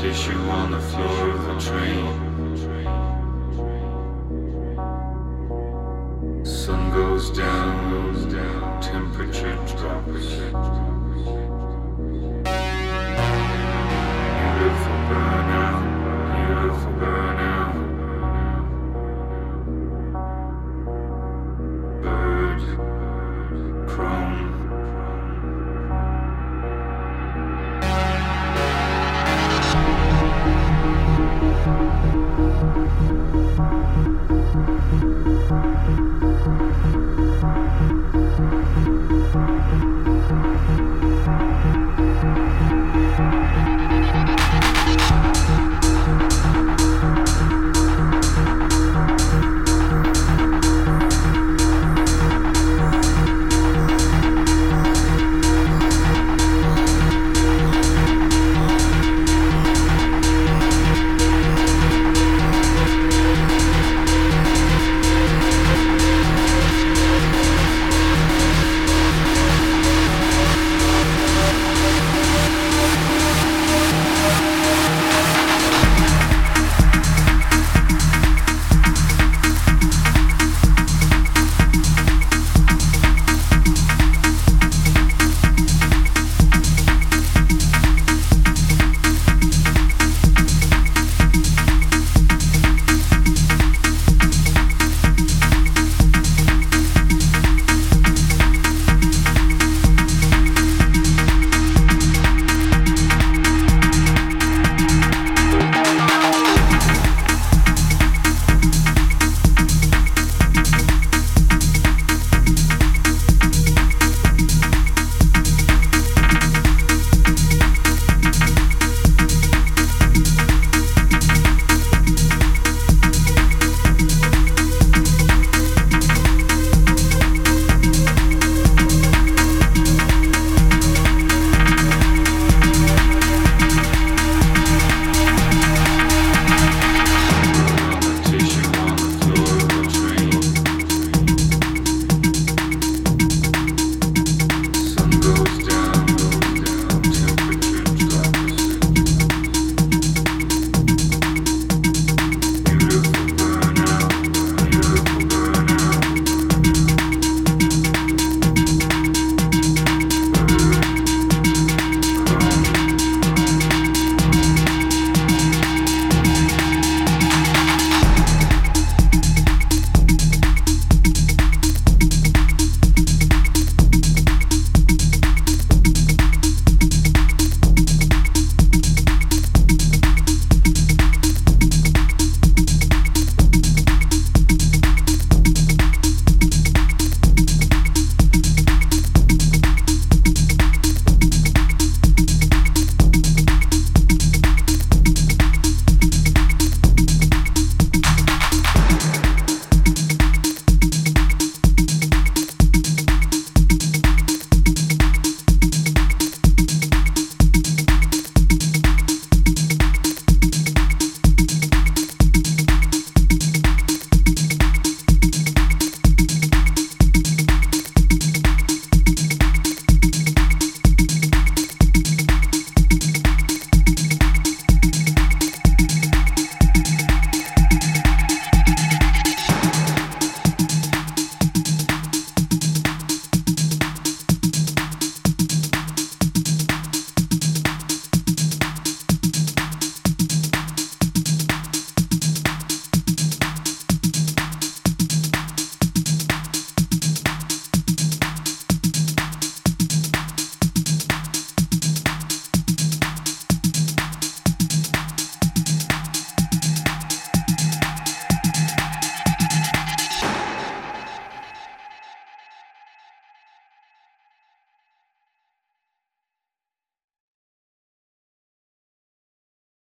tissue on the floor of a train. Sun goes down, temperature drops. Beautiful burnout, beautiful burnout. Bird, crone. Thank you.